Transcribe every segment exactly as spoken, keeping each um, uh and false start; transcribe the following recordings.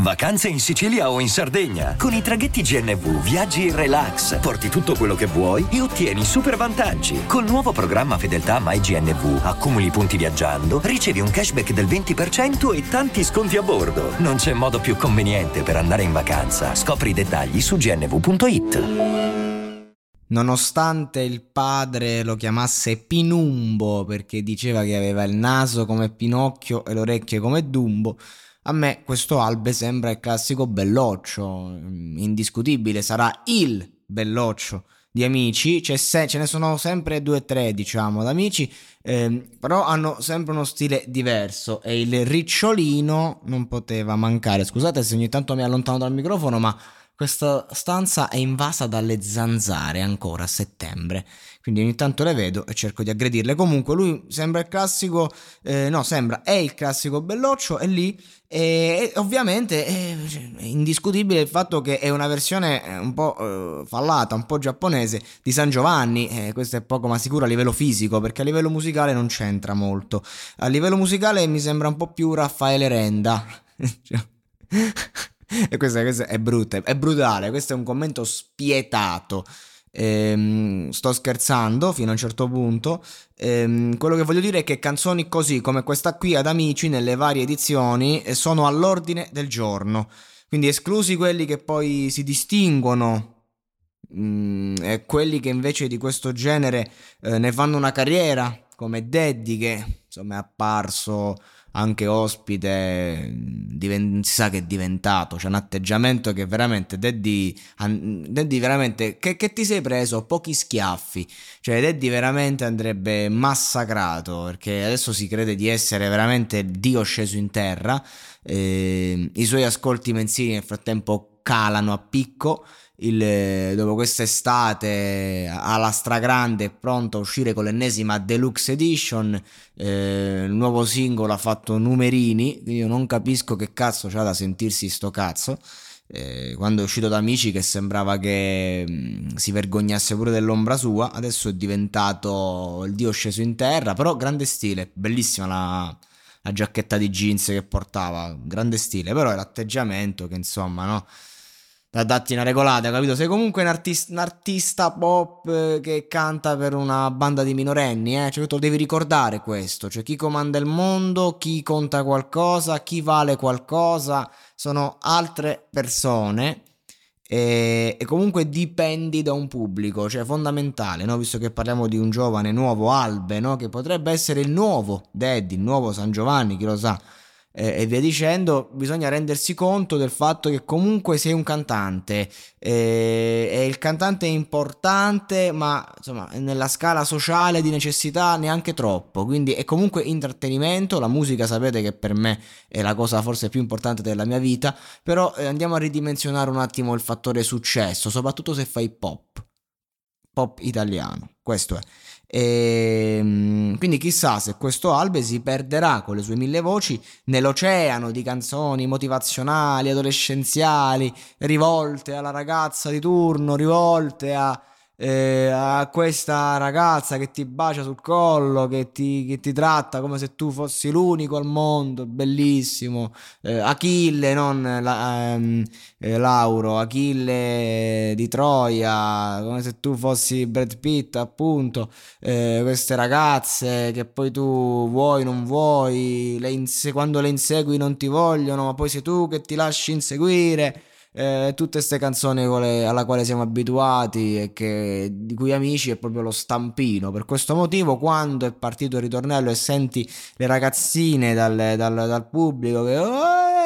Vacanze in Sicilia o in Sardegna. Con i traghetti G N V viaggi in relax, porti tutto quello che vuoi e ottieni super vantaggi. Col nuovo programma Fedeltà MyGNV accumuli punti viaggiando, ricevi un cashback del venti per cento e tanti sconti a bordo. Non c'è modo più conveniente per andare in vacanza. Scopri i dettagli su g n v punto i t. Nonostante il padre lo chiamasse Pinumbo perché diceva che aveva il naso come Pinocchio e le orecchie come Dumbo, a me questo Albe sembra il classico belloccio, indiscutibile, sarà il belloccio di Amici, cioè se, ce ne sono sempre due o tre diciamo ad Amici, eh, però hanno sempre uno stile diverso e il ricciolino non poteva mancare. Scusate se ogni tanto mi allontano dal microfono, ma questa stanza è invasa dalle zanzare ancora a settembre, quindi ogni tanto le vedo e cerco di aggredirle. Comunque lui sembra il classico, eh, no sembra, è il classico belloccio, è lì e, e ovviamente è indiscutibile il fatto che è una versione un po' eh, fallata, un po' giapponese di San Giovanni, eh, questo è poco ma sicuro a livello fisico, perché a livello musicale non c'entra molto, a livello musicale mi sembra un po' più Raffaele Renda. E questa, questa è brutta, è brutale, questo è un commento spietato. Ehm, sto scherzando fino a un certo punto. Ehm, quello che voglio dire è che canzoni così come questa qui ad Amici nelle varie edizioni sono all'ordine del giorno, quindi esclusi quelli che poi si distinguono mh, e quelli che invece di questo genere eh, ne fanno una carriera, come Deddy, che insomma è apparso anche ospite, diven- si sa che è diventato, c'è cioè un atteggiamento che veramente Deddy, Deddy veramente che, che ti sei preso pochi schiaffi, cioè Deddy veramente andrebbe massacrato, perché adesso si crede di essere veramente Dio sceso in terra, eh, i suoi ascolti mensili nel frattempo calano a picco. Il, dopo quest'estate alla stragrande è pronto a uscire con l'ennesima deluxe edition, eh, il nuovo singolo ha fatto numerini, quindi io non capisco che cazzo c'ha da sentirsi sto cazzo, eh, quando è uscito da Amici che sembrava che mh, si vergognasse pure dell'ombra sua, adesso è diventato il dio sceso in terra, però grande stile, bellissima la, la giacchetta di jeans che portava, grande stile, però è l'atteggiamento che insomma no, da darti una regolata, capito? Sei comunque un, artist- un artista pop che canta per una banda di minorenni, eh? Cioè, tu lo devi ricordare questo, cioè chi comanda il mondo, chi conta qualcosa, chi vale qualcosa, sono altre persone e, e comunque dipendi da un pubblico, cioè fondamentale, no? Visto che parliamo di un giovane nuovo Albe, no? Che potrebbe essere il nuovo Deddy, il nuovo San Giovanni, chi lo sa? E via dicendo, bisogna rendersi conto del fatto che comunque sei un cantante e, e il cantante è importante, ma insomma nella scala sociale di necessità neanche troppo, quindi è comunque intrattenimento. La musica sapete che per me è la cosa forse più importante della mia vita, però andiamo a ridimensionare un attimo il fattore successo, soprattutto se fai pop pop italiano, questo è. E quindi chissà se questo Albe si perderà con le sue mille voci nell'oceano di canzoni motivazionali, adolescenziali, rivolte alla ragazza di turno, rivolte a, eh, a questa ragazza che ti bacia sul collo, che ti, che ti tratta come se tu fossi l'unico al mondo, bellissimo, eh, Achille, non la, ehm, eh, Lauro, Achille di Troia, come se tu fossi Brad Pitt, appunto, eh, queste ragazze che poi tu vuoi non vuoi, le inse- quando le insegui non ti vogliono, ma poi sei tu che ti lasci inseguire. Eh, tutte queste canzoni alla quale siamo abituati e che, di cui Amici è proprio lo stampino. Per questo motivo, quando è partito il ritornello e senti le ragazzine dal, dal, dal pubblico che, oh,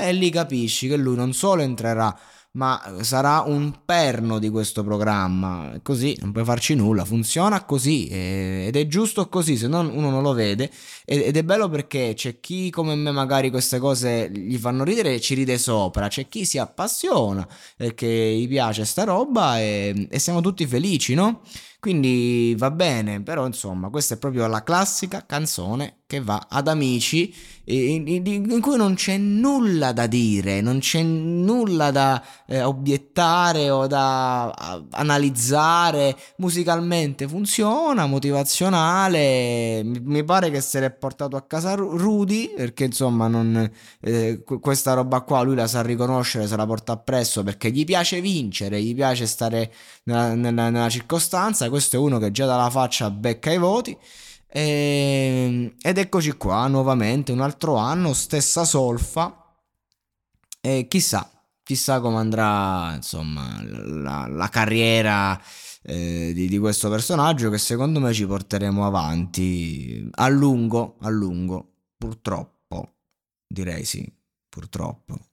e lì capisci che lui non solo entrerà, ma sarà un perno di questo programma. Così non puoi farci nulla, funziona così, eh, ed è giusto così, se no uno non lo vede, ed, ed è bello perché c'è chi come me magari queste cose gli fanno ridere e ci ride sopra, c'è chi si appassiona perché gli piace sta roba e, e siamo tutti felici, no? Quindi va bene, però insomma questa è proprio la classica canzone che va ad Amici, in, in, in cui non c'è nulla da dire, non c'è nulla da eh, obiettare o da a, analizzare, musicalmente funziona, motivazionale, mi, mi pare che se l'è portato a casa Rudy, perché insomma non, eh, questa roba qua lui la sa riconoscere, se la porta appresso perché gli piace vincere, gli piace stare nella, nella, nella circostanza. Questo è uno che già dalla faccia becca i voti, e, ed eccoci qua nuovamente un altro anno, stessa solfa, e chissà chissà come andrà insomma la, la carriera eh, di, di questo personaggio, che secondo me ci porteremo avanti a lungo a lungo, purtroppo direi sì, purtroppo.